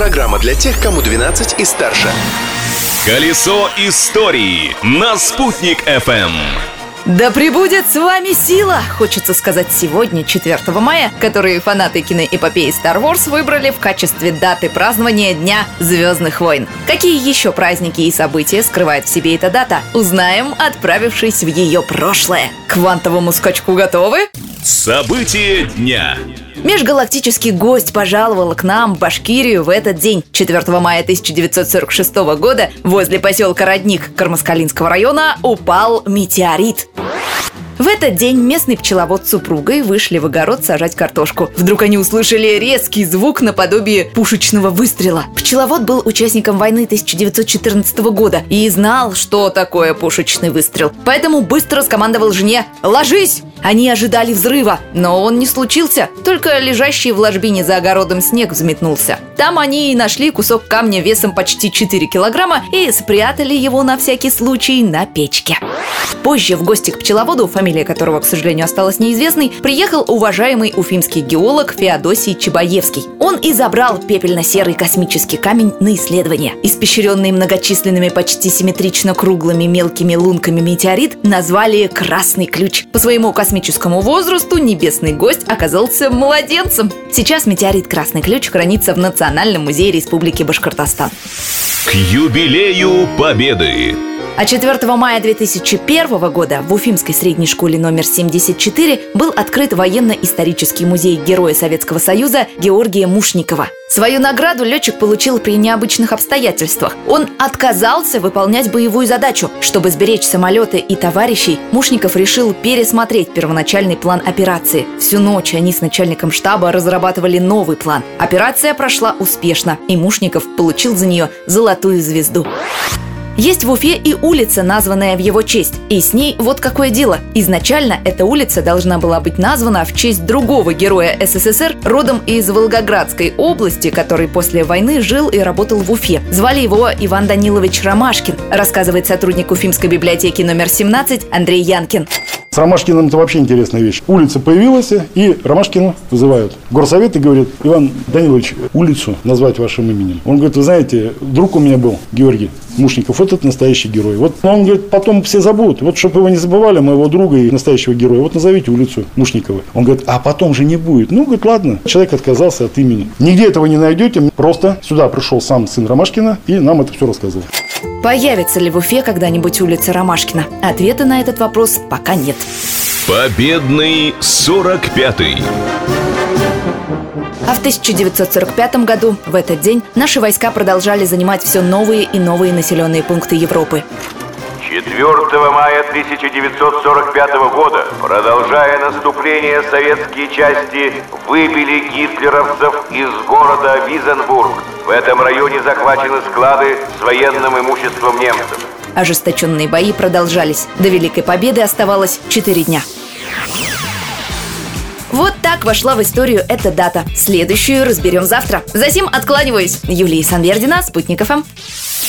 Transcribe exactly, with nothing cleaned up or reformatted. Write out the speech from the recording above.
Программа для тех, кому двенадцать и старше. Колесо истории на Спутник эф эм. Да пребудет с вами сила! Хочется сказать сегодня, четвёртого мая, который фанаты киноэпопеи Star Wars выбрали в качестве даты празднования Дня Звездных войн. Какие еще праздники и события скрывает в себе эта дата, узнаем, отправившись в ее прошлое. К квантовому скачку готовы? События дня. Межгалактический гость пожаловал к нам в Башкирию в этот день, четвёртого мая тысяча девятьсот сорок шестого года, возле поселка Родник Кармаскалинского района упал метеорит. В этот день местный пчеловод с супругой вышли в огород сажать картошку. Вдруг они услышали резкий звук наподобие пушечного выстрела. Пчеловод был участником войны тысяча девятьсот четырнадцатого года и знал, что такое пушечный выстрел. Поэтому быстро скомандовал жене: «Ложись!» Они ожидали взрыва, но он не случился. Только лежащий в ложбине за огородом снег взметнулся. Там они и нашли кусок камня весом почти четыре килограмма и спрятали его на всякий случай на печке. Позже в гости к пчеловоду, фамилия которого, к сожалению, осталась неизвестной, приехал уважаемый уфимский геолог Феодосий Чебаевский. Он и забрал пепельно-серый космический камень на исследование. Испещренный многочисленными, почти симметрично круглыми мелкими лунками метеорит назвали «Красный ключ». По своему космическому возрасту небесный гость оказался младенцем. Сейчас метеорит «Красный ключ» хранится в Национальном музее Республики Башкортостан. К юбилею Победы! А четвёртого мая две тысячи первого года в Уфимской средней школе номер семьдесят четыре был открыт военно-исторический музей Героя Советского Союза Георгия Мушникова. Свою награду летчик получил при необычных обстоятельствах. Он отказался выполнять боевую задачу. Чтобы сберечь самолеты и товарищей, Мушников решил пересмотреть первоначальный план операции. Всю ночь они с начальником штаба разрабатывали новый план. Операция прошла успешно, и Мушников получил за нее золотую звезду. Есть в Уфе и улица, названная в его честь. И с ней вот какое дело. Изначально эта улица должна была быть названа в честь другого героя эс эс эс эр, родом из Волгоградской области, который после войны жил и работал в Уфе. Звали его Иван Данилович Ромашкин, рассказывает сотрудник Уфимской библиотеки номер семнадцать Андрей Янкин. С Ромашкиным это вообще интересная вещь. Улица появилась, и Ромашкина вызывают. Горсовет и говорит: Иван Данилович, улицу назвать вашим именем. Он говорит: вы знаете, друг у меня был, Георгий Мушников, этот настоящий герой. Вот он говорит, потом все забудут. Вот чтобы его не забывали, моего друга и настоящего героя, вот назовите улицу Мушникова. Он говорит: а потом же не будет. Ну, говорит, ладно. Человек отказался от имени. Нигде этого не найдете. Просто сюда пришел сам сын Ромашкина и нам это все рассказывал. Появится ли в Уфе когда-нибудь улица Ромашкина? Ответа на этот вопрос пока нет. Победный сорок пятый. А в тысяча девятьсот сорок пятом году, в этот день, наши войска продолжали занимать все новые и новые населенные пункты Европы. четвёртого мая тысяча девятьсот сорок пятого года, продолжая наступление, советские части выбили гитлеровцев из города Визенбург. В этом районе захвачены склады с военным имуществом немцев. Ожесточенные бои продолжались. До Великой Победы оставалось четыре дня. Вот так вошла в историю эта дата. Следующую разберем завтра. Засим откланиваюсь. Юлия Исанбердина, Спутник эф эм.